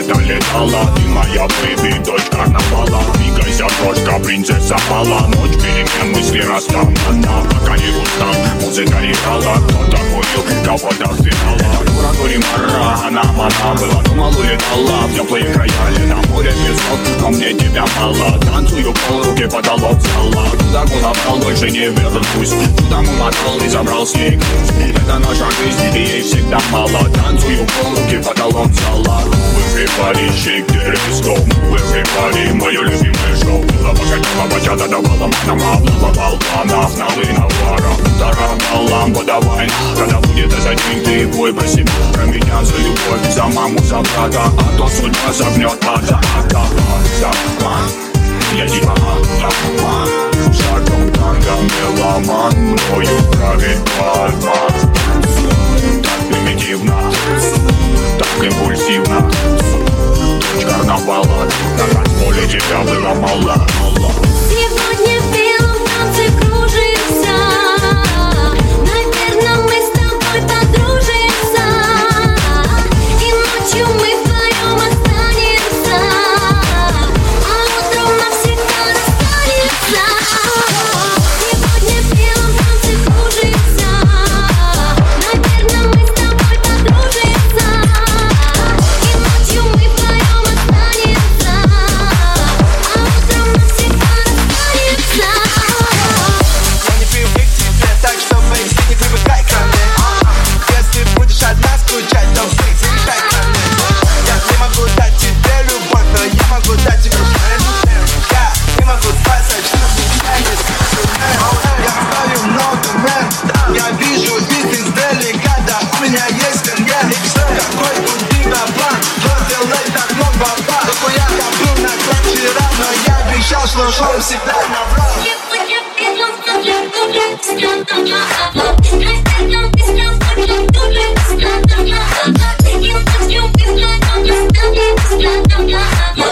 не долетала. Ты моя бэби, дочь карнавала. Двигайся, кошка, принцесса Алла. Ночь перемен, мысли растам. Она пока не устал, музыка играла. Кто-то курил, кого-то сбивала. Это дура Дуримара, она была, думала, улетала. В теплые края, лето, море, песок, но мне тебя мало. Танцую пол, руки потолок зала. Туда гуловал, больше не вернусь. Туда умотал и забрал с ней грусть. Это наша жизнь, и ей всегда мало. Танцую пол, руки потолок зала. Everybody shake their disco. Everybody, мое любимое шоу. Лава-катява, бачата давала манама. Лава-балкана, зналы навара. Дорога, лампа, давай. Когда будет этот день, ты бой про себя. Про меня, за любовь, за маму, за брата. А то судьба согнет от заката. Я типа атакман. В жарком танго меломан. Мною правит барбан. Так примитивно, так импульсивно. Карнавала, на поле тебя было мало. Сегодня в белом танце кружится. Наверное, мы с тобой подружимся. И ночью мы вдвоем останемся. А утром навсегда расстанется. Сегодня в белом танце кружится. Наверное, мы с тобой подружимся. И ночью мы вдвоем. Слушал всегда набрал. Сегодня в белом танце кружится. И ночью мы вдвоем останемся.